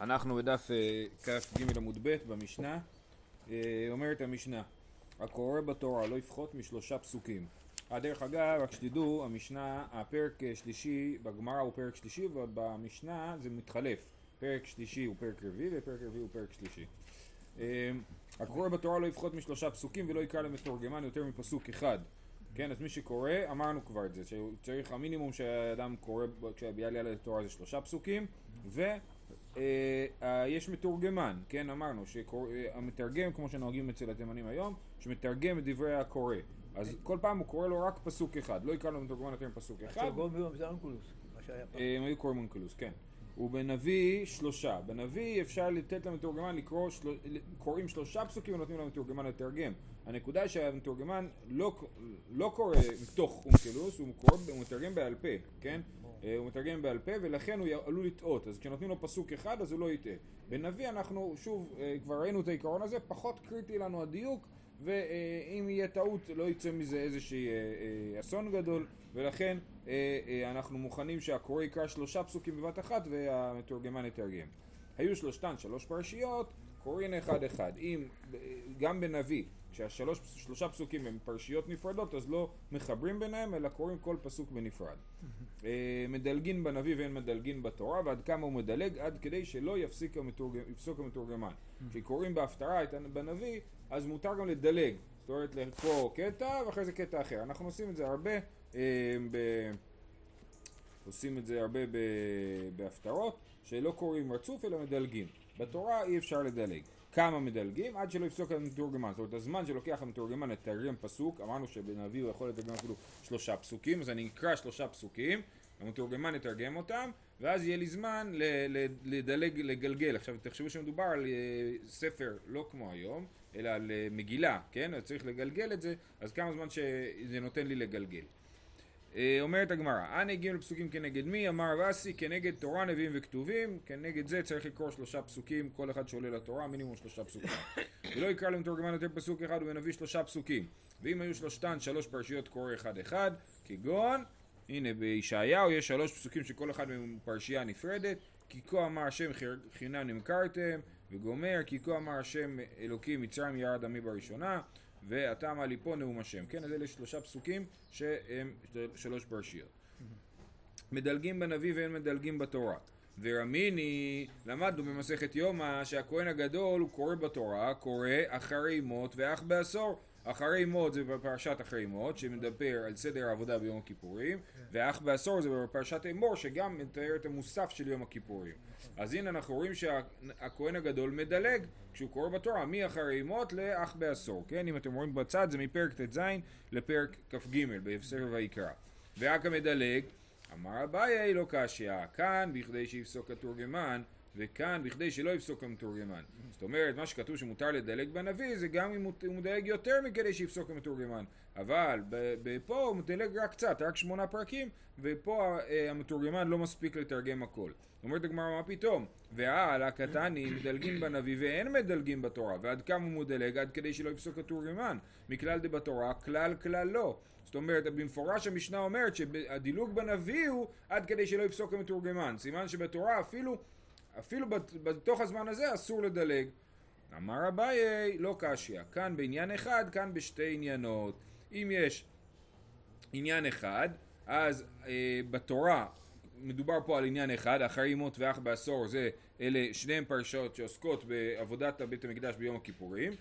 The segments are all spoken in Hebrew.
אנחנו בדף כ"ג עמוד ב' במשנה. אומרת המשנה, הקורא בתורה לא יפחות משלושה פסוקים. דרך אגב, רק שתדעו, המשנה, הפרק שלישי בגמרא הוא פרק שלישי, ובמשנה זה מתחלף. פרק שלישי הוא פרק רביעי, ופרק רביעי הוא פרק שלישי. הקורא בתורה לא יפחות משלושה פסוקים ולא יקרא למתורגמן יותר מפסוק אחד. כן, אז מי שקורא, אמרנו כבר את זה, שצריך המינימום שהאדם קורא כשביאלי על התורה זה שלושה פסוקים, ויש מתורגמן, כן, אמרנו, המתרגם, כמו שנוהגים אצל התימנים היום, שמתרגם את דברי הקורא. אז כל פעם הוא קורא לו רק פסוק אחד, לא יקרא לו מתורגמן יותר מפסוק אחד. התרגום ביום זה אונקלוס, מה שהיה פעם. הם היו קוראים אונקלוס, כן. ובנביא שלושה. בנביא אפשר לתת למתורגמן לקרוא, קוראים שלושה פסוקים ונותנים למתורגמן לתרגם. הנקודה היא שהמתורגמן לא קורא מתוך אונקלוס, הוא מתרגם בעל פה, כן? הוא מתרגם בעל פה ולכן הוא עלול לטעות. אז כשנותנים לו פסוק אחד אז הוא לא יטעה. בנביא אנחנו שוב כבר ראינו את העיקרון הזה, פחות קריטי לנו הדיוק, ואם יהיה טעות לא יצא מזה איזושהי אסון גדול, ולכן אנחנו מוכנים שהקורא יקרא שלושה פסוקים בבת אחת והמתורגמן יתרגם. היו שלושתן שלוש פרשיות, קוראים אחד אחד. אם גם בנביא, כשהשלושה פסוקים הם פרשיות נפרדות אז לא מחברים ביניהם אלא קוראים כל פסוק בנפרד. מדלגין בנביא ואין מדלגין בתורה, ועד כמה הוא מדלג עד כדי שלא יפסיק המתורגמן. כשקוראים בהפטרה בנביא אז מותר גם לדלג, זאת אומרת לקרוא קטע ואחרי זה קטע אחר. אנחנו עושים את זה הרבה בהפטרות שלא קוראים רצוף אלא מדלגים. בתורה אי אפשר לדלג. כמה מדלגים? עד שלא יפסוק המתורגמן. זאת אומרת, הזמן שלוקח המתורגמן לתרגם פסוק, אמרנו שבנביא הוא יכול לתרגם אפילו שלושה פסוקים, אז אני אקרא שלושה פסוקים, המתורגמן יתרגם אותם, ואז יהיה לי זמן לדלג, לגלגל. עכשיו תחשבו שמדובר על ספר לא כמו היום, אלא על מגילה, כן? אז צריך לגלגל את זה, אז כמה זמן שזה נותן לי לגלגל. אומרת הגמרא, אנה ג' פסוקים כנגד מי? אמר רבאסי, כנגד תורה, נביאים וכתובים. כנגד זה צריך לקרוא שלושה פסוקים, כל אחד שעולה לתורה, מינימום שלושה פסוקים. ולא יקרא למתורגמן יותר פסוק אחד ונביא שלושה פסוקים. ואם היו שלושתן שלוש פרשיות קורא אחד אחד, כגון, הנה בישעיהו יש שלוש פסוקים שכל אחד מהם פרשייה נפרדת. כי כה אמר השם חינם נמכרתם, וגומר, כי כה אמר השם אלוקים מצרים ירד עמי בראשונה. ואתה אמר לי פה נאום השם, כן? אז אלה שלושה פסוקים שהם שלוש פרשיות. מדלגים בנביא ואין מדלגים בתורה. ורמיני, למדנו במסכת יומא שהכהן הגדול הוא קורא בתורה, קורא אחרי מות ואח בעשור. אחרי מות זה בפרשת אחרי מות שמדבר על סדר העבודה ביום הכיפורים, ואח בעשור זה בפרשת אמור שגם מתאר את המוסף של יום הכיפורים. אז הנה אנחנו רואים שהכהן הגדול מדלג כשהוא קורא בתורה מאחרי מות לאח בעשור, כן? אם אתם רואים בצד זה מפרק ט"ז לפרק כ"ג בספר ויקרא. ורק המדלג, אמר אביי לא קשיא, כאן בכדי שיפסוק התורגמן וכאן בכדי שלא יפסוק המתורגמן. זאת אומרת, מה שכתוב שמותר לדלג בנביא זה גם אם הוא מדלג יותר מכדי שיפסוק המתורגמן, אבל פה הוא מדלג רק קצת, רק 8 פרקים, ופה המתורגמן לא מספיק לתרגם הכל. אומרת הגמרא, מה פתאום? ועל הקטני מדלגים בנביא ואין מדלגים בתורה, ועד כמה הוא מדלג? עד כדי שלא יפסוק התורגמן. מכלל דה בתורה, כלל כלל לא. זאת אומרת, במפורש המשנה אומרת שהדילוג בנביא הוא עד כדי שלא יפסוק המתורגמן. סימן שבתורה אפילו בתוך הזמן הזה אסור לדלג. אמר רביי לא קשיא, כאן בעניין אחד, כאן בשתי עניינות. אם יש עניין אחד, אז בתורה מדובר פה על עניין אחד, אחרי מות ואח בעשור, זה אלה שניהם פרשות שעוסקות בעבודת בית המקדש ביום הכיפורים.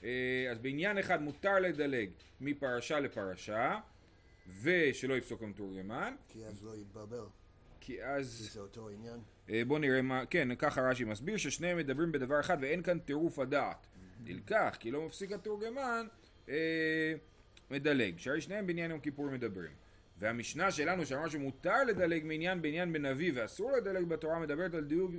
אז בעניין אחד מותר לדלג מפרשה לפרשה, ושלא יפסוק המתורגמן. כי אז לא יתברבר. כי אז... זה אותו עניין. בוא נראה מה, כן, ככה רש"י מסביר ששניהם מדברים בדבר אחד ואין כאן טירוף הדעת. נלקח, כי לא מפסיק התורגמן, מדלג. שהרי שניהם בעניין יום כיפור מדברים. והמשנה שלנו שאמרה שמותר לדלג מעניין בעניין בנביא ואסור לדלג בתורה מדברת על דיוק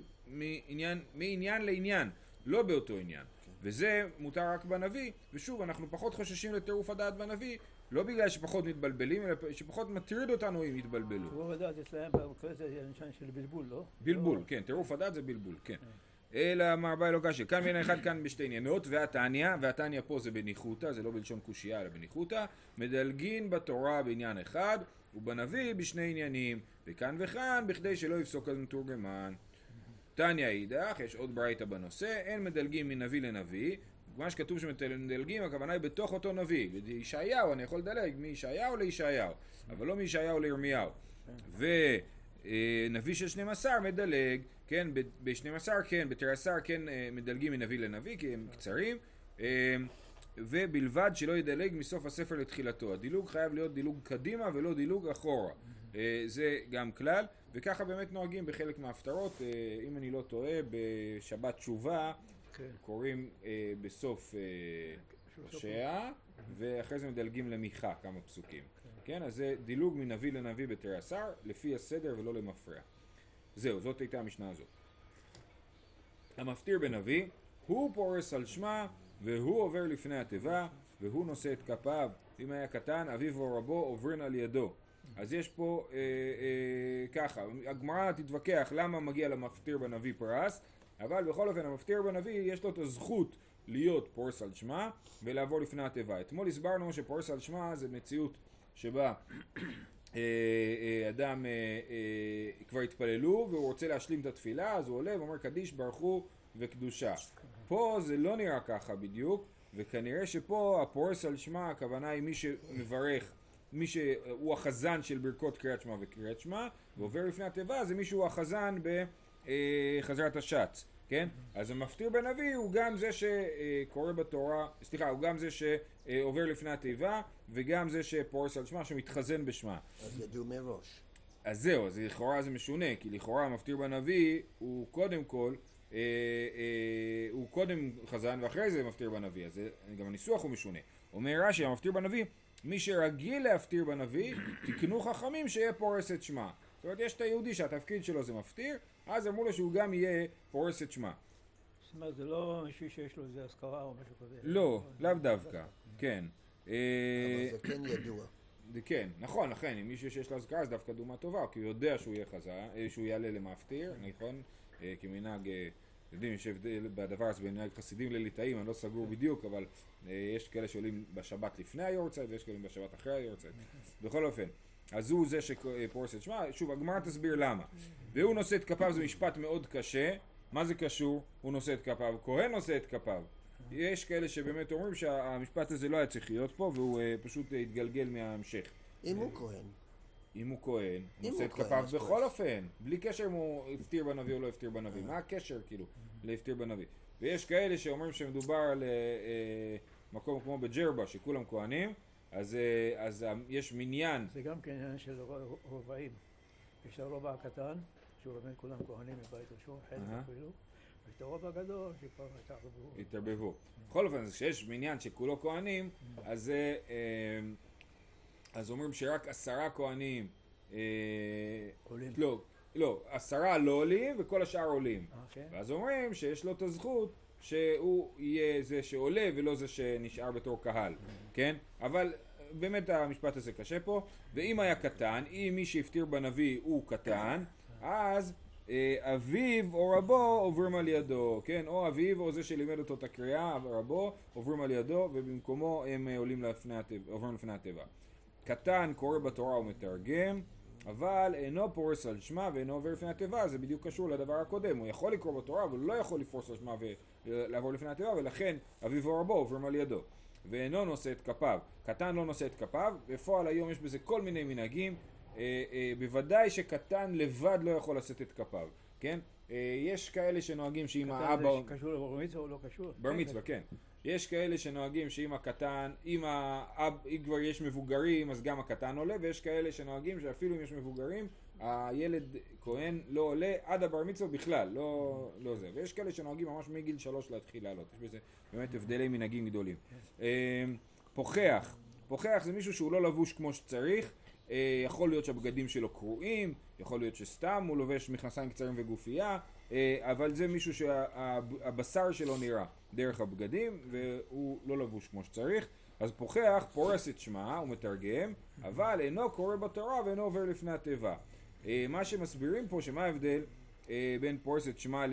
מעניין לעניין, לא באותו עניין. וזה מותר רק בנביא, ושוב אנחנו פחות חוששים לטירוף הדעת בנביא, לא בגלל שפחות מתבלבלים, אלא שפחות מטריד אותנו אם יתבלבלו. טירוף הדעת אצלהם במקרה זה נשען של בלבול, לא? בלבול, כן, טירוף הדעת זה בלבול, כן. אלא מה הבעיה לא קשה, כאן בעניין אחד, כאן בשתי עניינות, והתניא פה זה בניחותא, זה לא בלשון קושייה, אלא בניחותא, מדלגין בתורה בעניין אחד, ובנביא בשני עניינים, וכאן בכדי שלא יפסוק המתורגמן. תניא אידך, יש עוד ברייתא בנושא, אין מדלגים מנביא לנביא. מה שכתוב שמדלגים, הכוונה היא בתוך אותו נביא. בישעיהו, אני יכול לדלג מישעיהו לישעיהו, אבל לא מישעיהו לירמיהו. ונביא של 12 מדלג, כן, ב-12 כן, ב-13 כן מדלגים מנביא לנביא, כי הם קצרים. ובלבד שלא ידלג מסוף הספר לתחילתו. הדילוג חייב להיות דילוג קדימה ולא דילוג אחורה. זה גם כלל, וככה באמת נוהגים בחלק מההפטרות. אם אני לא טועה, בשבת תשובה קוראים בסוף הושע, ואחרי זה מדלגים למיכה כמה פסוקים. כן, אז זה דילוג מנביא לנביא בתריסר, לפי הסדר ולא למפרע. זהו, זאת הייתה המשנה הזאת. המפטיר בנביא, הוא פורס על שמה, והוא עובר לפני התיבה, והוא נושא את כפיו. אם היה קטן, אביו או רבו עוברים על ידו. אז יש פה ככה, הגמרא תתווכח למה מגיע למפטיר בנביא פרס, אבל בכל אופן המפטיר בנביא יש לו את הזכות להיות פורס על שמה ולעבור לפני התיבה. אתמול הסברנו שפורס על שמה זה מציאות שבה אדם כבר התפללו והוא רוצה להשלים את התפילה, אז הוא עולה ואומר קדיש ברכו וקדושה. פה זה לא נראה ככה בדיוק, וכנראה שפה הפורס על שמה הכוונה היא מי שמברך, מי שהוא החזן של ברכות קריאת שמע וקריאת שמע, ועובר לפני התיבה זה מי שהוא החזן בחזרת השץ, כן? אז המפטיר בנביא הוא גם זה שקורא בתורה, סליחה, הוא גם זה שעובר לפני התיבה, וגם זה שפורס על שמה, שמתחזן בשמה. אז ידעו מראש. אז זהו, אז לכאורה זה משונה, כי לכאורה המפטיר בנביא הוא קודם כל, הוא קודם חזן ואחרי זה מפטיר בנביא, אז גם הניסוח הוא משונה. אומר רש"י, המפטיר בנביא, מי שרגיל להפטיר בנביא, תקנו חכמים שיהיה פורס את שמה. זאת אומרת, יש את היהודי שהתפקיד שלו זה מפטיר, אז אמרו לו שהוא גם יהיה פורס את שמה. זאת אומרת, זה לא מישהו שיש לו איזה הזכרה או משהו כזה. לא, לאו דווקא, כן. אבל זה כן ידוע. כן, נכון, לכן, אם מישהו שיש לו הזכרה, אז דווקא דומה טובה, כי הוא יודע שהוא יהיה חזן, שהוא יעלה למפטיר, נכון? כמנהג, יודעים, יש הבדל בדבר הזה בין חסידים לליטאים, אני לא סגור בדיוק, אבל יש כאלה שעולים בשבת לפני היורצייט, ויש כאלה בשבת אחרי היורצייט. בכל אופן, אז הוא זה שפורס את שמה, שוב, הגמרא תסביר למה. והוא נושא את כפיו, זה משפט מאוד קשה. מה זה קשור? הוא נושא את כפיו, כהן נושא את כפיו. יש כאלה שבאמת אומרים שהמשפט הזה לא היה צריך להיות פה, והוא פשוט התגלגל מההמשך. אם הוא כהן. אם הוא כהן, הוא נושא את כפיו בכל אופן, בלי קשר אם הוא הפטיר בנביא או לא הפטיר בנביא. מה הקשר כאילו להפטיר בנביא? ויש כאלה שאומרים שמדובר על מקום כמו בג'רבה שכולם כהנים, אז יש מניין. זה גם כעניין של רובעים. יש את הרובע הקטן, שהוא רבן כולם כהנים מבית ראשון, חלק אפילו, ואת הרובע הגדול שכבר התערבבו. בכל אופן, כשיש מניין שכולו כהנים, אז אומרים שרק 10 כהנים עולים. לא, 10 לא עולים וכל השאר עולים. ואז אומרים שיש לו את הזכות שהוא יהיה זה שעולה ולא זה שנשאר בתור קהל, כן? אבל באמת המשפט הזה קשה פה. ואם היה קטן, אם מי שהפטיר בנביא הוא קטן, אז אביו או רבו עוברים על ידו, כן? או אביו או זה שלימד אותו את הקריאה, רבו, עוברים על ידו ובמקומו הם עולים לפני התיבה. קטן קורא בתורה ומתרגם, אבל אינו פורס על שמה ואינו עובר לפני התיבה. זה בדיוק קשור לדבר הקודם. הוא יכול לקרוא בתורה, אבל לא יכול לפורס על שמה ולעבור לפני התיבה, ולכן אביו או רבו עוברים על ידו. ואינו נושא את כפיו. קטן לא נושא את כפיו. בפועל היום יש בזה כל מיני מנהגים. בוודאי שקטן לבד לא יכול לשאת את כפיו, כן? יש כאלה שנוהגים שאם האבא... קטן זה קשור לבר מצווה או לא קשור? בר מצווה, כן. יש כאלה שנוהגים שאם הקטן, אם כבר יש מבוגרים, אז גם הקטן עולה, ויש כאלה שנוהגים שאפילו אם יש מבוגרים, הילד כהן לא עולה עד הבר מצווה בכלל, לא זה. ויש כאלה שנוהגים ממש מגיל 3 להתחיל לעלות. יש בזה באמת הבדלי מנהגים גדולים. פוחח זה מישהו שהוא לא לבוש כמו שצריך, יכול להיות שהבגדים שלו קרועים, יכול להיות שסתם הוא לובש מכנסיים קצרים וגופייה, אבל זה מישהו שהבשר שלו נראה דרך הבגדים והוא לא לבוש כמו שצריך. אז פוחח פורס את שמה, הוא מתרגם, אבל אינו קורא בתורה ואינו עובר לפני התיבה. מה שמסבירים פה, שמה ההבדל בין פורס את שמה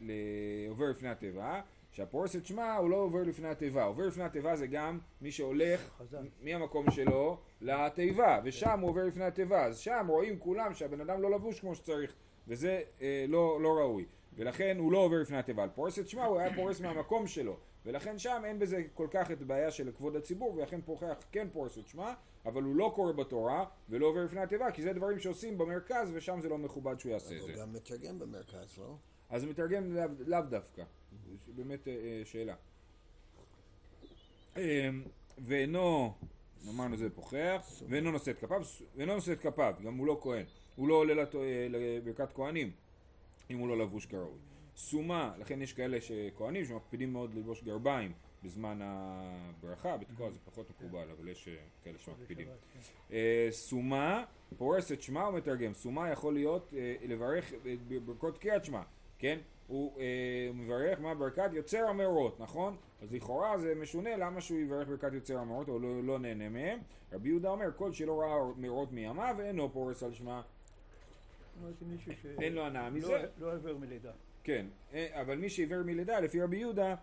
לעובר לפני התיבה? שהפורס את שמה הוא לא עובר לפני התיבה. עובר לפני התיבה זה גם מי שהולך מהמקום שלו לתיבה, ושם הוא עובר לפני התיבה. אז שם רואים כולם שהבן אדם לא לבוש כמו שצריך, וזה לא ראוי. ולכן הוא לא עובר לפני התיבה על פורסת, שמה הוא היה פורס מהמקום שלו, ולכן שם אין בזה כל כך את הבעיה של כבוד הציבור, ולכן פורח כן פורסת שמה, אבל הוא לא קורא בתורה ולא עובר לפני התיבה, כי זה דברים שעושים במרכז ושם זה לא מכובד שהוא יעשה את זה. הוא גם מתרגם במרכז, לא? אז מתרגם לאו דווקא, באמת שאלה. ואינו, אמרנו זה פוחח, ואינו נושא את כפיו, גם הוא לא כהן, הוא לא עולה לברכת כהנים. אם הוא לא לבוש כראוי. סומה, לכן יש כאלה שכהנים שמקפידים מאוד ללבוש גרביים בזמן הברכה, בתקוע זה פחות מקובל, אבל יש כאלה שמקפידים. סומה, פורס את שמה ומתרגם. סומה יכול להיות לברך ברכות קריאת שמה, כן? הוא מברך ברכת יוצר המאורות, נכון? אז לכאורה זה משונה, למה שהוא יברך ברכת יוצר המאורות או לא נהנה מהם? רבי יהודה אומר, כל שלא ראה מאורות מימה ואינו פורס על שמה. אין לו הנאה מזה, לא עבר מלידה. כן, אבל מי שעבר מלידה לפי רבי יהודה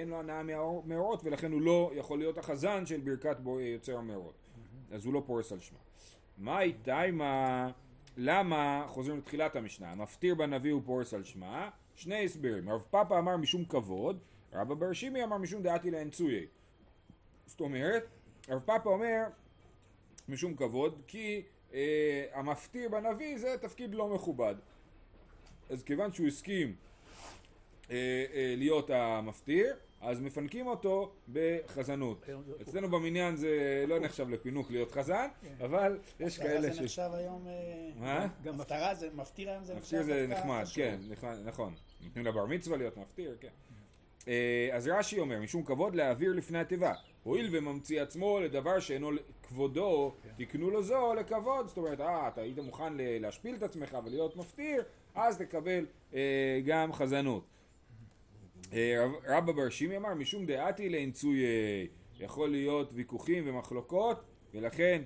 אין לו הנאה מהמאורות ולכן הוא לא יכול להיות החזן של ברכת יוצר המאורות, אז הוא לא פורס על שמה. מה הייתה עם ה... למה חוזרים לתחילת המשנה, המפטיר בנביא הוא פורס על שמה? שני הסברים, רב פאפה אמר משום כבוד, רבא בר שימי אמר משום דעתי להן צויי. זאת אומרת, רב פאפה אומר משום כבוד כי המפתיר בנביא זה תפקיד לא מכובד, אז כיוון שהוא הסכים להיות המפתיר אז מפנקים אותו בחזנות. אצלנו במניין זה לא נחשב לפינוק להיות חזן, אבל יש כאלה זה נחשב היום, גם מפתיר היום זה נחשב, מפתיר זה נחמד, כן, נכון, נותנים לבר מצווה להיות מפתיר, כן. אז רש"י אומר, משום כבוד להעביר לפני התיבה, הואיל וממציא עצמו לדבר שאינו כבודו, תקנו לו זו לכבוד. זאת אומרת, אתה היית מוכן להשפיל את עצמך ולהיות מפתיר, אז תקבל גם חזנות. רבא בר שימי אמר, משום דעתי לאנצוי, יכול להיות ויכוחים ומחלוקות, ולכן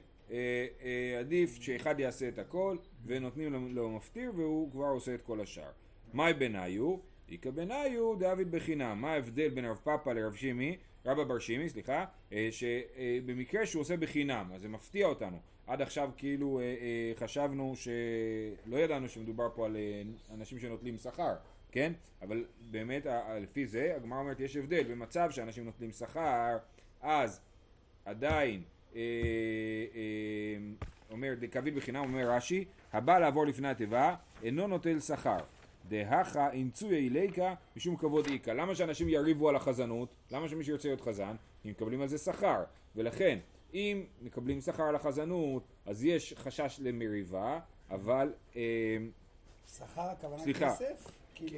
עדיף שאחד יעשה את הכל, ונותנים לו מפתיר והוא כבר עושה את כל השאר. מהי ביניו? איקה ביניו דוד בחינם. מה ההבדל בין רב פאפה לרב שימי? רבא בר שימי, סליחה, שבמקרה שהוא עושה בחינם, אז זה מפתיע אותנו. עד עכשיו כאילו חשבנו שלא ידענו שמדובר פה על אנשים שנוטלים שכר, כן? אבל באמת לפי זה הגמרא אומרת יש הבדל. במצב שאנשים נוטלים שכר, אז עדיין אומר דוד בחינם, אומר רש"י, הבא לעבור לפני התיבה אינו נוטל שכר. דהכה אינצוי איליקה משום כבוד איקה. למה שאנשים יריבו על החזנות? למה שמי שירצה להיות חזן? אם מקבלים על זה שכר, ולכן אם מקבלים שכר על החזנות אז יש חשש למריבה. אבל שכר הכוונה כסף?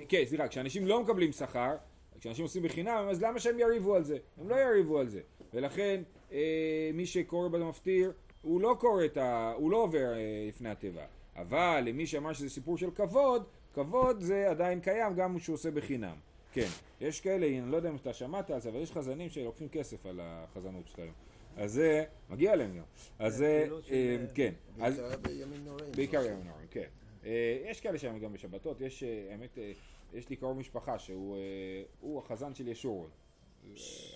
כן, סליחה, כשאנשים לא מקבלים שכר, כשאנשים עושים בחינם, אז למה שהם יריבו על זה? הם לא יריבו על זה, ולכן מי שקורא במפטיר הוא לא קורא את ה... הוא לא עובר לפני התיבה. אבל למי שאמר שזה סיפור של כבוד, כבוד זה עדיין קיים גם שהוא עושה בחינם. כן, יש כאלה, אני לא יודע אם אתה שמעת על זה, אבל יש חזנים שלוקחים כסף על החזנות שלהם. אז זה מגיע להם גם. אז זה, כן. בעיקר בימים נוראים. בעיקר בימים נוראים, כן. יש כאלה שהם גם בשבתות, יש, האמת, יש לי קרוב משפחה שהוא החזן של ישורון.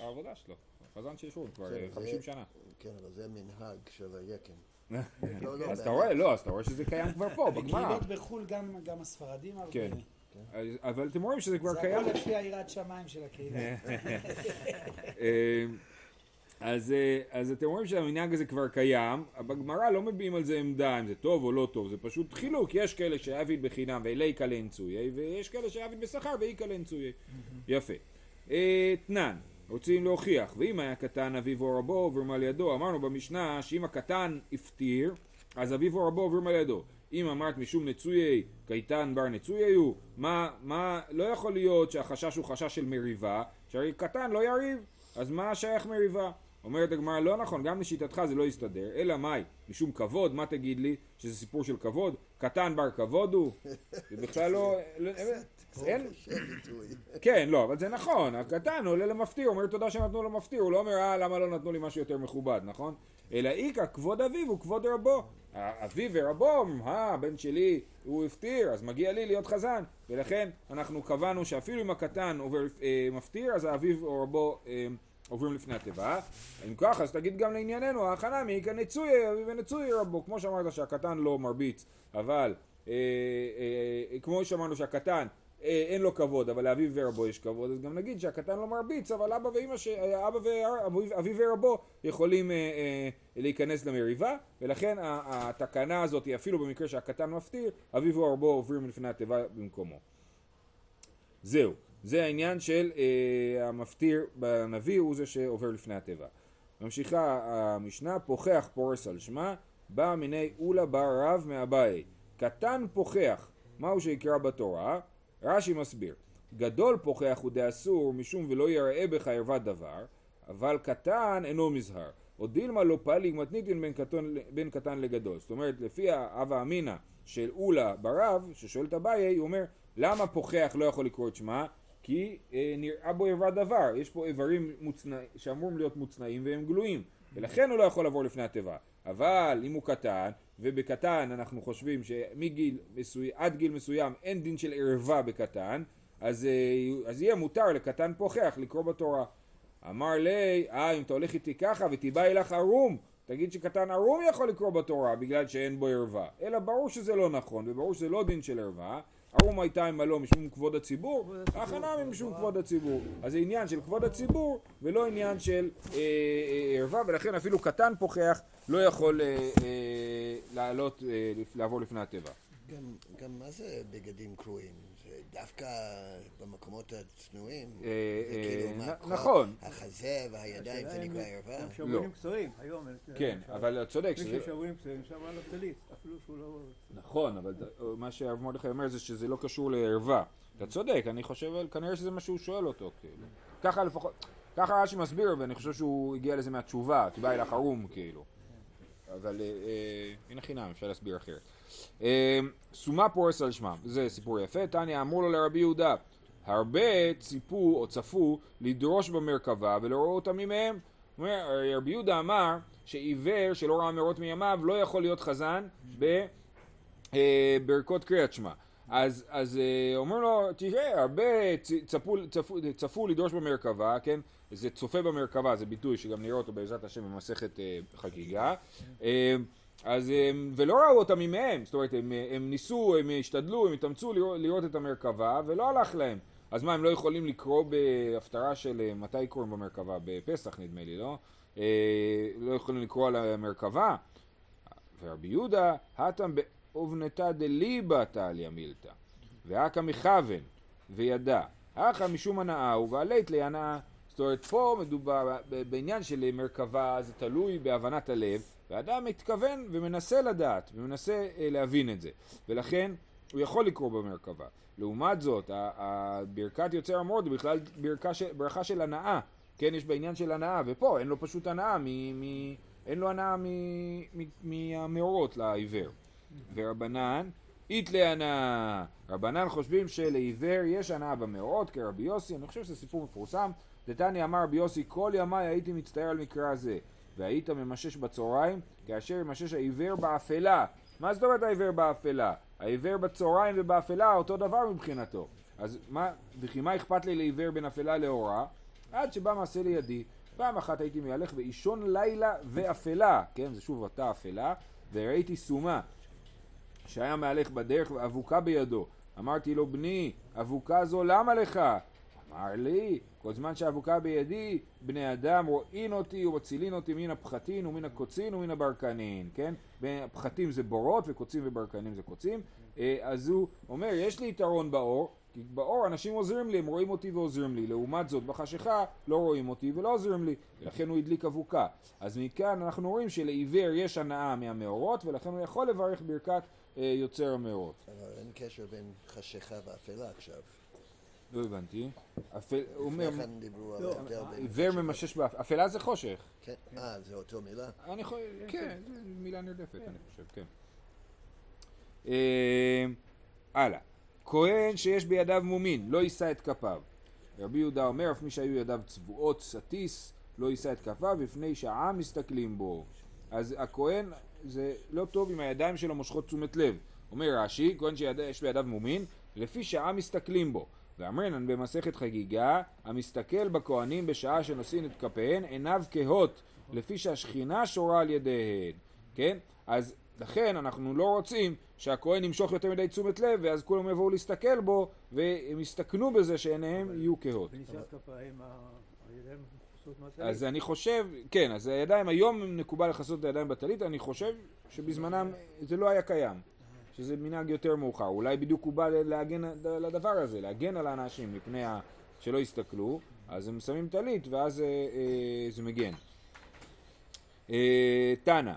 העבודה שלו, החזן של ישורון כבר 50 שנה. כן, אבל זה מנהג של היקם. אז אתה רואה, לא, אז אתה רואה שזה קיים כבר פה, בגמרא. בקהילות בחול גם הספרדים הרבה. כן, אבל אתם רואים שזה כבר קיים. זה הכל לפי היראת שמיים של הקהילות. אז אתם רואים שהמנהג הזה כבר קיים, בגמרא לא מביעים על זה עמדה, אם זה טוב או לא טוב, זה פשוט חילוק. יש כאלה שעביד בחינם ואיליקה לאנצויה, ויש כאלה שעביד בשכר ואיליקה לאנצויה. יפה. תנן. רוצים להוכיח, ואם היה קטן אביו או רבו עוברים על ידו. אמרנו במשנה שאם הקטן הפטיר אז אביו או רבו עוברים על ידו. אם אמרת משום נצויי, קטן בר נצויי הוא, מה לא יכול להיות שהחשש הוא חשש של מריבה, שהרי קטן לא יריב, אז מה שייך מריבה? אומרת הגמרא, לא נכון, גם לשיטתך זה לא יסתדר, אלא מאי? משום כבוד, מה תגיד לי? שזה סיפור של כבוד? קטן בר כבוד הוא? זה בכלל לא... כן, לא, אבל זה נכון, הקטן עולה למפתיר, אומר תודה שנתנו לו מפתיר, הוא לא אומר, למה לא נתנו לי משהו יותר מכובד, נכון? אלא איקה, כבוד אביו הוא כבוד רבו, אביו ורבו, הבן שלי הוא הפתיר, אז מגיע לי להיות חזן, ולכן אנחנו קבענו שאפילו אם הקטן עובר מפתיר, אז האביו או רבו עוברים לפני התיבה. אם ככה, אז תגיד גם לענייננו, ההכנה מאיקה נצוי, אביו ונצוי רבו, כמו שאמרת שהקטן לא מרביץ, אבל כמו שאמרנו שהקטן אין לו כבוד, אבל לאביו ורבו יש כבוד, אז גם נגיד שהקטן לא מרביץ, אבל אבא ואמא, אביו ורבו יכולים להיכנס למריבה, ולכן התקנה הזאת, אפילו במקרה שהקטן מפתיר, אביו ורבו עוברים לפני התיבה במקומו. זהו, זה העניין של המפתיר בנביא, הוא זה שעובר לפני התיבה. ממשיכה המשנה, פוחח פורס על שמה, בא מיני אולה בא רב מהבית. קטן פוחח, מהו שיקרא בתורה? רש"י מסביר, גדול פוחח הוא דאסור משום ולא יראה בך ערוות דבר, אבל קטן אינו מזהר. או דילמה לא פליג מתניתין בין קטן לגדול. זאת אומרת, לפי האבה אמינה של אולה ברב, ששואל את אביי, הוא אומר, למה פוחח לא יכול לקרוא את שמה? כי נראה בו ערוות דבר. יש פה איברים שאמורים להיות מוצנעים והם גלויים, ולכן הוא לא יכול לעבור לפני התיבה. אבל אם הוא קטן, ובקטן אנחנו חושבים שעד גיל מסוים אין דין של ערווה בקטן, אז יהיה מותר לקטן פוחח לקרוא בתורה. אמר לי, אם אתה הולך איתי ככה ותיבא אילך ערום, תגיד שקטן ערום יכול לקרוא בתורה בגלל שאין בו ערווה. אלא ברור שזה לא נכון, וברור שזה לא דין של ערווה. ערום הייתה עם הלא משום כבוד הציבור, החנם עם משום כבוד הציבור. אז זה עניין של כבוד הציבור ולא עניין של ערווה, ולכן אפילו קטן פוחח לא יכול לעבור לפני הטבע. גם מה זה בגדים קרועים? דווקא במקומות הצנועים, זה כאילו נכון. החזה והידיים זה נקרא ערווה? הם שעבורים קצועים, היום. כן, אבל צודק. מי ששעבורים קצועים, שם על הפתלית, אפילו שהוא לא... נכון, אבל מה שהרב מרדכי אומר זה שזה לא קשור לערווה. אתה צודק, אני חושב, כנראה שזה מה שהוא שואל אותו. ככה לפחות, ככה רש"י מסביר, ואני חושב שהוא הגיע לזה מהתשובה, תיבא אילך ערום כאילו. אבל אין החינם, אפשר להסביר אחרת. סומה פורס על שמם, זה סיפור יפה. תניא, אמרו לו לרבי יהודה, הרבה ציפו או צפו לדרוש במרכבה ולא ראו אותם מימיהם. רבי יהודה אמר שעיוור שלא ראה מראות מימיו לא יכול להיות חזן בברכות קריאת שמע. אז אומרים לו, תראה, הרבה צפו לדרוש במרכבה, כן? זה צופה במרכבה, זה ביטוי שגם נראה אותו בעזרת השם במסכת חגיגה. אז ולא ראו אותם מימיהם, זאת אומרת, הם ניסו, הם השתדלו, הם התאמצו לראות את המרכבה ולא הלך להם. אז מה, הם לא יכולים לקרוא בהפטרה של מתי קוראים במרכבה? בפסח נדמה לי, לא? לא יכולים לקרוא על המרכבה. ורבי יהודה, התם באובנתה דליבה תעליה מילתא, והקה מכוון וידע, אך משום הנאה ובעלית להנאה. זאת אומרת, פה מדובר בעניין של מרכבה, זה תלוי בהבנת הלב, והאדם מתכוון ומנסה לדעת, ומנסה להבין את זה, ולכן הוא יכול לקרוא במרכבה. לעומת זאת, ברכת יוצר המורד היא בכלל ברכה של הנאה, כן, יש בעניין של הנאה, ופה אין לו פשוט הנאה, אין לו הנאה מהמאורות לעיוור. ורבנן, איתלה הנאה, רבנן חושבים שלעיוור יש הנאה במאורות, כרבי יוסי. אני חושב שזה סיפור מפורסם. דתני אמר רבי יוסי, כל ימיי הייתי מצטער על מקרה הזה, והיית ממשש בצהריים כאשר ממשש העיוור באפלה. מה זאת אומרת העיוור באפלה? העיוור בצהריים ובאפלה אותו דבר מבחינתו. אז מה, וכי מה אכפת לי לעיוור בין אפלה לאורה? עד שבא מעשה לידי, פעם אחת הייתי מהלך באישון לילה ואפלה, כן, זה שוב אותה אפלה, וראיתי סומה שהיה מהלך בדרך ואבוקה בידו. אמרתי לו, בני, אבוקה זו למה לך? אמר לי, כל זמן שהאבוקה בידי, בני אדם רואין אותי ורצילין אותי מן הפחתין ומן הקוצין ומן הברקנין, כן? הפחתים זה בורות וקוצים וברקנים זה קוצים. אז הוא אומר, יש לי יתרון באור, כי באור אנשים עוזרים לי, הם רואים אותי ועוזרים לי. לעומת זאת בחשיכה לא רואים אותי ולא עוזרים לי, ולכן הוא הדליק אבוקה. אז מכאן אנחנו רואים שלעיוור יש הנאה מהמאורות, ולכן הוא יכול לברך ברכת יוצר המאורות. אבל אין קשר בין חשיכה ואפלה עכשיו. לא הבנתי. לפניכן דיברו על ההבדל בין... עיוור ממשש באפלה. אפלה זה חושך. כן. זה אותו מילה? כן, זו מילה נרדפת, אני חושב, כן. הלאה. כהן שיש בידיו מומין, לא יישא את כפיו. רבי יהודה אומר, אף מי שהיו ידיו צבועות, סטיס, לא יישא את כפיו, לפני שעה מסתכלים בו. אז הכהן, זה לא טוב אם הידיים שלו מושכות תשומת לב. אומר רש"י, כהן שיש בידיו מומין, לפי שעה מסתכלים בו. ואמרינן במסכת חגיגה, המסתכל בכהנים בשעה שנושאים את כפיהן עיניו כהות, לפי שהשכינה שורה על ידיהן, כן? אז לכן אנחנו לא רוצים שהכהן ימשוך יותר מדי תשומת לב, ואז כולם יבואו להסתכל בו, והם יסתכנו בזה שעיניהם יהיו כהות. אז אני חושב, כן, אז הידיים היום נקובל לחסות את הידיים בטלית, אני חושב שבזמנם זה לא היה קיים, שזה מנהג יותר מאוחר. אולי בדיוק הוא בא להגן על הדבר הזה, להגן על האנשים מפני שלא יסתכלו, אז הם שמים טלית ואז זה מגן. תנא,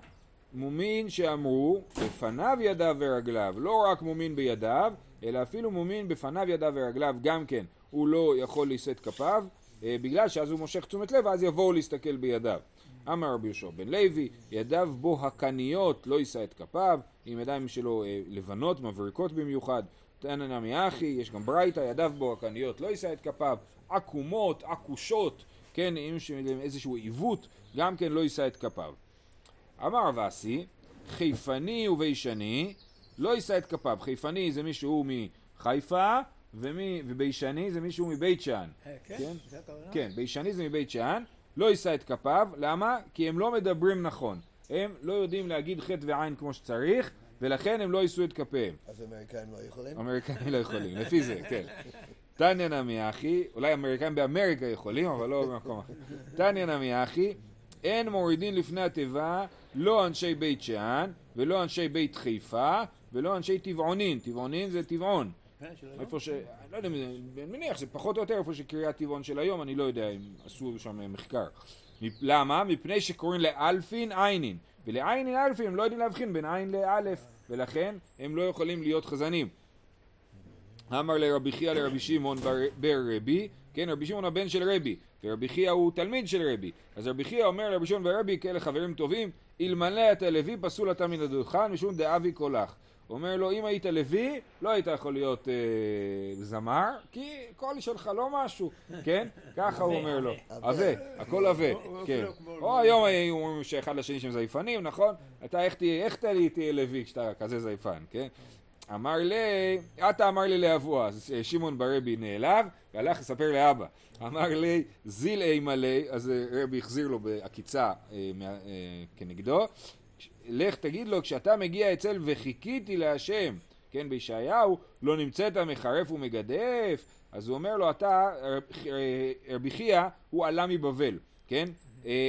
מומין שאמרו בפניו ידיו ורגליו, לא רק מומין בידיו, אלא אפילו מומין בפניו ידיו ורגליו גם כן, הוא לא יכול לשאת כפיו, בגלל שאז הוא מושך תשומת לב, אז יבואו להסתכל בידיו. אמר רבי יהושע בן לוי, ידיו בו הקניות לא יישא את כפיו, עם ידיים שלו לבנות, מבריקות במיוחד. תנא נמי אחי, יש גם ברייתא, ידיו בו הקניות לא יישא את כפיו, עקומות, עקושות, כן, איזשהו עיוות, גם כן לא יישא את כפיו. אמר ועשי, חיפני ובישני לא יישא את כפיו. חיפני זה מישהו מחיפה, ובישני זה מישהו מבית שאן. כן? כן, בישני זה מבית שאן, לא יישא את כפיו. למה? כי הם לא מדברים נכון. הם לא יודעים להגיד חטא ועין כמו שצריך, ולכן הם לא יישאו את כפיהם. אז אמריקאים לא יכולים? אמריקאים לא יכולים, לפי זה, כן. תניא נמי אחי, אולי אמריקאים באמריקה יכולים, אבל לא במקום אחר. תניא נמי אחי, אין מורידין לפני התיבה, לא אנשי בית שאן, ולא אנשי בית חיפה, ולא אנשי טבעונין. טבעונין זה טבעון. איפה ש... אני לא יודע, אני מניח, זה פחות או יותר איפה שקריאת טבעון של היום, אני לא יודע אם עשו שם מחקר. למה? מפני שקוראים לאלפין עינין. ולעינין אלפין הם לא יודעים להבחין בין עין לאלף, ולכן הם לא יכולים להיות חזנים. אמר לרבי חייא לרבי שמעון בר רבי, כן, רבי שמעון הבן של רבי, ורבי חייא הוא תלמיד של רבי. אז רבי חייא אומר לרבי שמעון ורבי, כאלה חברים טובים, אלמלא אתה לוי פסול אתה מן הדוכן, משום דאבי קולך. אומר לו, אם היית לוי, לא היית יכול להיות זמר, כי קול שלך לא משהו, כן? ככה הוא אומר לו, עווה, הכל עווה, כן. או היום אומרים שאחד לשני שהם זייפנים, נכון? אתה איך תהיה לוי כשאתה כזה זייפן, כן? אמר לי, אתה אמר לי לאבו, אז שמעון ברבי נעלב, והלך לספר לאבא. אמר לי, זיל אימלי, אז רבי החזיר לו בהקיצה כנגדו, לך תגיד לו, כשאתה מגיע אצל וחיכיתי להשם, כן, בישעיהו, לא נמצאת מחרף ומגדף, אז הוא אומר לו, אתה, רבי חייא, הוא עלה מבבל, כן?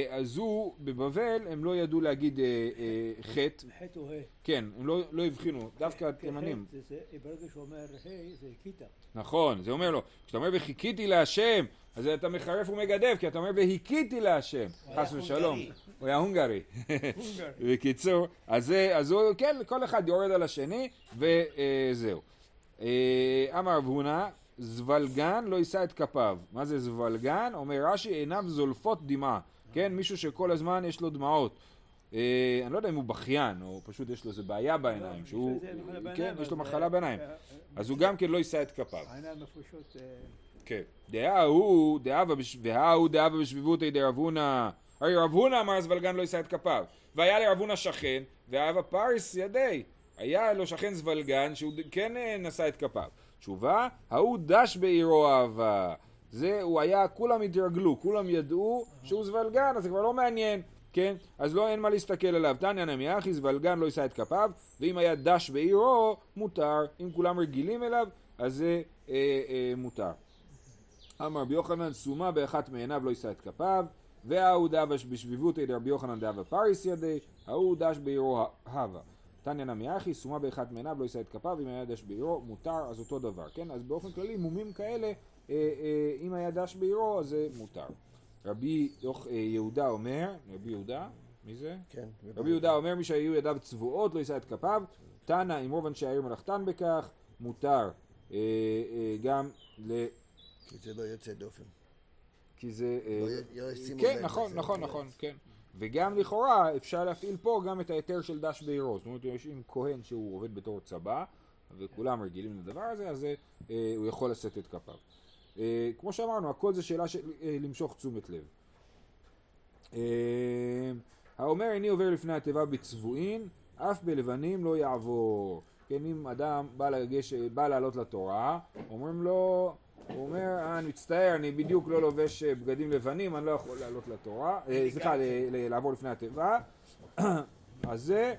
אז הוא, בבבל, הם לא ידעו להגיד חטא. חטא או ה'. כן, הם לא הבחינו, דווקא תימנים. ברגע שהוא אומר ה' זה הקיטה. נכון, זה אומר לו, כשאתה אומר וחיכיתי להשם, אז אתה מחרף ומגדף, כי אתה אומר והיכיתי להשם. חס ושלום. הוא היה הונגרי. בקיצור, אז הוא, כן, כל אחד יורד על השני, וזהו. אמר רב הונא, זבלגן לא יישא את כפיו. מה זה זבלגן? אומר רש"י, עיניו זולפות דמעה. כן, מישהו שכל הזמן יש לו דמעות. אני לא יודע אם הוא בכיין, או פשוט יש לו איזה בעיה בעיניים, שהוא, כן, יש לו מחלה בעיניים. אז הוא גם כן לא יישא את כפיו. העיניים מפרישות... כן. דעה הוא בשביבות הידי רב הונא. הרי רב הונא אמר זבלגן לא יישא את כפיו. והיה לרב הונא שכן, והאב הפריס ידי. היה לו שכן זבלגן שהוא כן נשא את כפיו. תשובה, ההוא דש בעירו אהבה. זה, הוא היה, כולם התרגלו, כולם ידעו שהוא זבלגן, אז זה כבר לא מעניין, כן? אז לא, אין מה להסתכל עליו. תניא נמי אחי, זבלגן לא יישא את כפיו, ואם היה דש בעירו, מותר. אם כולם רגילים אליו, אז זה מותר. אמר רבי יוחנן, סומה באחת מעיניו לא יישא את כפיו, וההוא דבש בשביבות ידי רבי יוחנן דהבה פריס ידי, ההוא דש בעירו אהבה. תניא נמי אחי, סומה באחת מעיניו לא יישא את כפיו, אם היה דש בעירו, מותר, אז אותו דבר, כן? אז באופן כללי, מומים כאלה, אם היה דש בעירו, אז זה מותר. רבי יהודה אומר, רבי יהודה, מי זה? כן. רבי יהודה אומר, מי שהיו ידיו צבועות, לא יישא את כפיו, תנא, אם רוב אנשי העיר מלאכתן בכך, מותר גם ל... כי זה לא יוצא דופן. כי זה... כן, נכון, נכון, נכון, כן. וגם לכאורה אפשר להפעיל פה גם את היתר של דש בעירו. זאת אומרת, יש עם כהן שהוא עובד בתור צבא, וכולם רגילים לדבר הזה, אז הוא יכול לשאת את כפיו. כמו שאמרנו, הכל זה שאלה של למשוך תשומת לב. האומר איני עובר לפני התיבה בצבועין, אף בלבנים לא יעבור. כן, אם אדם בא לעלות לתורה, אומרים לו, הוא אומר, אני מצטער, אני בדיוק לא לובש בגדים לבנים, אני לא יכול לעלות לתורה, סליחה, לעבור לפני התיבה. אז זה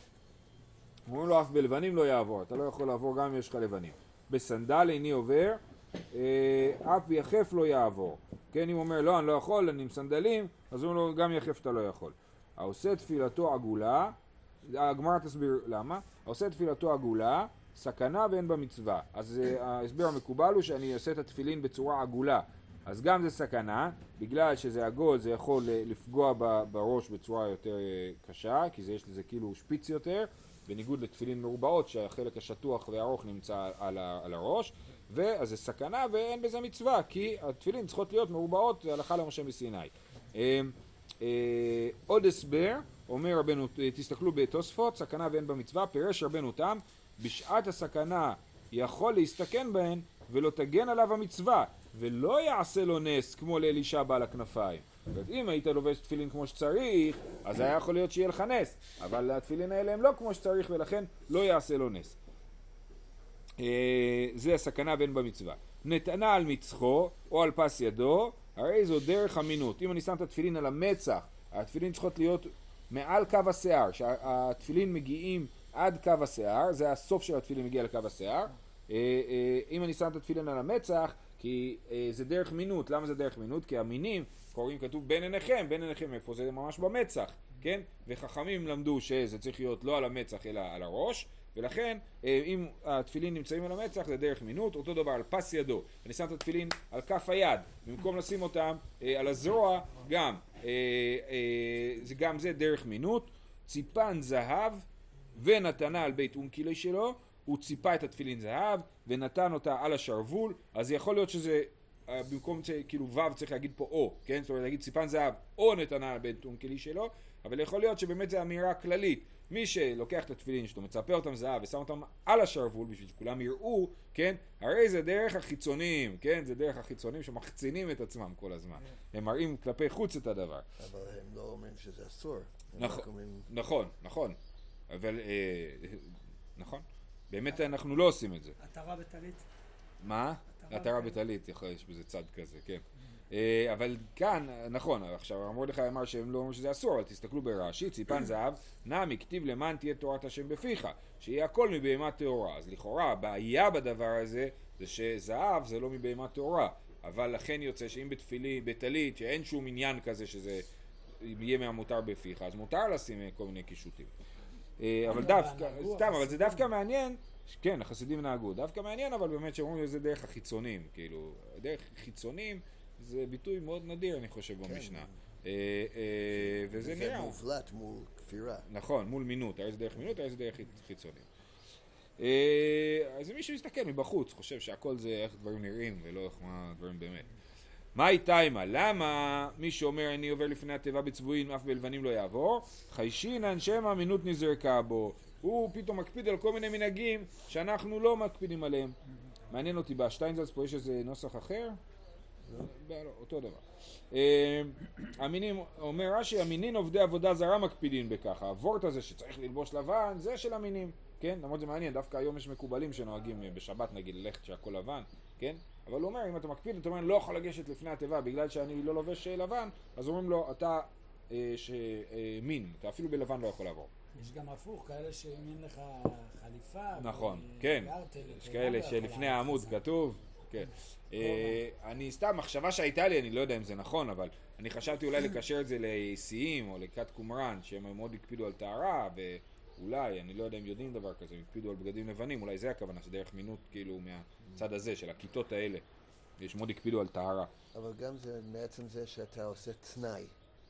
אומרים לו אף בלבנים לא יעבור, אתה לא יכול לעבור גם אם יש לך לבנים. בסנדל איני עובר, אף יחף לא יעבור. כן, אם אומר לא אני לא יכול, אני עם סנדלים, אז אומרים לו גם יחף אתה לא יכול. העושה תפילתו עגולה, הגמרא תסביר למה, העושה תפילתו עגולה, סכנה ואין במצווה. אז ההסבר המקובל הוא שאני עושה את התפילין בצורה עגולה. אז גם זה סכנה, בגלל שזה עגול זה יכול לפגוע בראש בצורה יותר קשה, כי זה יש לזה כאילו שפיץ יותר, בניגוד לתפילין מרובעות שהחלק השטוח והארוך נמצא על הראש, ואז זה סכנה ואין בזה מצווה, כי התפילין צריכות להיות מרובעות הלכה למשה מסיני. עוד הסבר, אומר רבנו, תסתכלו בתוספות, סכנה ואין במצווה, פירש רבנו תם, בשעת הסכנה יכול להסתכן בהן ולא תגן עליו המצווה, ולא יעשה לו נס כמו לאלישע בעל הכנפיים. אם היית לובש תפילין כמו שצריך, אז היה יכול להיות שיהיה לך נס, אבל התפילין האלה הם לא כמו שצריך ולכן לא יעשה לו נס. זה הסכנה ואין במצווה. נתנה על מצחו או על פס ידו, הרי זו דרך אמינות. אם אני שם את התפילין על המצח, התפילין צריכות להיות מעל קו השיער, שהתפילין מגיעים עד קו השיער, זה הסוף של התפילין מגיע לקו השיער. אם אני שם את התפילין על המצח, כי זה דרך מינות. למה זה דרך מינות? כי המינים קוראים כתוב בין עיניכם, בין עיניכם איפה? זה ממש במצח, כן? וחכמים למדו שזה צריך להיות לא על המצח אלא על הראש, ולכן אם התפילין נמצאים על המצח זה דרך מינות. אותו דבר על פס ידו, אני שם את התפילין על כף היד במקום לשים אותם על הזרוע, גם זה דרך מינות. ציפן זהב ונתנה על בית אונקילי שלו, הוא ציפה את התפילין זהב ונתן אותה על השרבול, אז יכול להיות שזה במקום כאילו וו צריך להגיד פה או, כן? זאת אומרת להגיד ציפן זהב או נתנה על בית אונקילי שלו, אבל יכול להיות שבאמת זה אמירה כללית, מי שלוקח את התפילין שלו, מצפה אותם זהב ושם אותם על השרבול בשביל שכולם יראו, כן? הרי זה דרך החיצונים, כן? זה דרך החיצונים שמחצינים את עצמם כל הזמן. הם מראים כלפי חוץ את הדבר. אבל הם לא אומרים שזה אסור. נכון. אבל נכון. באמת אנחנו לא עושים את זה. התרה בתלית. מה? התרה בתלית, יש בזה צד כזה, כן. אבל כאן, נכון, עכשיו אמרו לך אמר שהם לא אומרים שזה אסור, אבל תסתכלו ברש"י, ציפן זהב, נעמי, כתיב למען תהיה תורת השם בפיך, שיהיה הכל מבהמה טהורה. אז לכאורה, הבעיה בדבר הזה, זה שזהב זה לא מבהמה טהורה, אבל לכן יוצא שאם בתלית, שאין שום עניין כזה שזה יהיה מהמותר בפיך, אז מותר לשים כל מיני קישוטים. אבל דווקא, סתם, אבל זה דווקא מעניין, כן, החסידים נהגו, דווקא מעניין, אבל באמת שאומרים זה דרך החיצונים, כאילו, דרך חיצונים זה ביטוי מאוד נדיר, אני חושב, במשנה. וזה נראה. זה מובלט מול כפירה. נכון, מול מינות, היה זה דרך מינות, היה זה דרך חיצונים. אז מישהו מסתכל מבחוץ, חושב שהכל זה איך דברים נראים, ולא איך מה דברים באמת. מה הייתה אימה? למה מי שאומר אני עובר לפני התיבה בצבועים אף בלבנים לא יעבור? חיישינן שם אמינות נזרקה בו. הוא פתאום מקפיד על כל מיני מנהגים שאנחנו לא מקפידים עליהם. מעניין אותי, בשטיינזלס פה יש איזה נוסח אחר? אותו דבר. אמינים, אומר רש"י, אמינים עובדי עבודה זרה מקפידים בכך. העבורת הזה שצריך ללבוש לבן, זה של אמינים. כן? למרות זה מעניין, דווקא היום יש מקובלים שנוהגים בשבת נגיד ללכת שהכל לבן, כן? אבל הוא אומר, אם אתה מקפיד, אתה אומר, אני לא יכול לגשת לפני התיבה בגלל שאני לא לובש לבן, אז אומרים לו, אתה מין, אתה אפילו בלבן לא יכול לעבור. יש גם הפוך, כאלה שמין לך חליפה. נכון, כן. יש כאלה שלפני העמוד כתוב. אני סתם, מחשבה שהייתה לי, אני לא יודע אם זה נכון, אבל אני חשבתי אולי לקשר את זה לאיסיים או לכת קומראן, שהם מאוד הקפידו על טהרה, ואולי, אני לא יודע אם יודעים דבר כזה, הם הקפידו על בגדים לבנים, אולי זה הכוונה, שדרך מינות כאילו מה... הצד הזה של הכיתות האלה, יש מאוד הקפידו על טהרה. אבל גם זה בעצם זה שאתה עושה תנאי.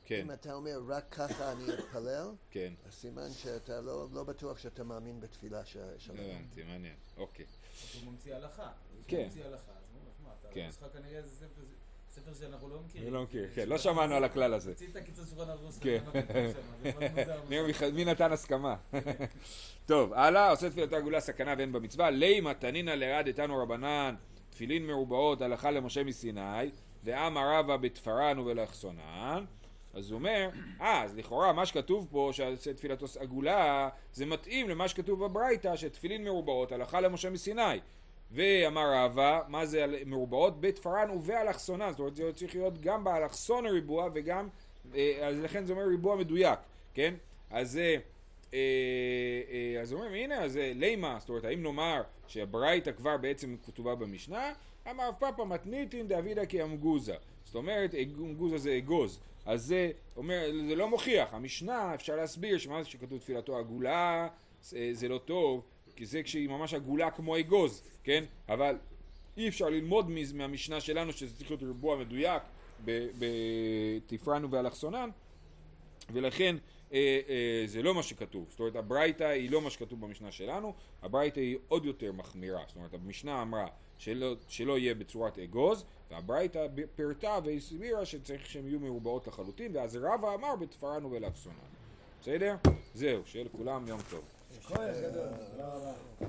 כן. אם אתה אומר רק ככה אני אתפלל, כן. הסימן שאתה לא בטוח שאתה מאמין בתפילה שלנו. הבנתי, מעניין, אוקיי. הוא ממציא הלכה. כן. הוא ממציא הלכה, אז מה, אתה המשחק כנראה זה ספר שאנחנו לא מכירים. לא מכיר, כן, לא שמענו על הכלל הזה. תציל את הקיצות שולחן עבור ספר, מי נתן הסכמה. טוב, הלאה, עושה תפילתו עגולה, סכנה ואין במצווה. לימה תנינא לרד איתנו רבנן, תפילין מרובעות, הלכה למשה מסיני, ועם הרבה בתפרן ובאלכסונן. אז הוא אומר, אז לכאורה מה שכתוב פה, שעושה תפילתו עגולה, זה מתאים למה שכתוב בברייתא, שתפילין מרובעות, הלכה למשה מסיני. ואמר רבא, מה זה מרובעות? בתפרן ובאלכסונן, זאת אומרת, זה צריך להיות גם באלכסון ריבוע וגם, אז לכן זה אומר ריבוע מדויק, כן? אז אז אומרים, הנה, אז לימה, זאת אומרת, האם נאמר שהברייתא כבר בעצם כתובה במשנה, אמר פאפה מתניתין דאבידה כאמגוזה, זאת אומרת, אמגוזה זה אגוז, אז זה, אומר, זה לא מוכיח, המשנה אפשר להסביר שמה זה שכתוב תפילתו עגולה, זה לא טוב, כי זה כשהיא ממש עגולה כמו אגוז, כן? אבל אי אפשר ללמוד מהמשנה שלנו שזה צריך להיות ריבוע מדויק בתפרנו ואלכסונן, ולכן זה לא מה שכתוב. זאת אומרת, הברייתא היא לא מה שכתוב במשנה שלנו, הברייתא היא עוד יותר מחמירה. זאת אומרת, המשנה אמרה שלא יהיה בצורת אגוז, והברייתא פרטה והסבירה שצריך שהם יהיו מרובעות לחלוטין, ואז רבא אמר בתפרנו ואלכסונן. בסדר? זהו, שיהיה לכולם יום טוב. תודה רבה.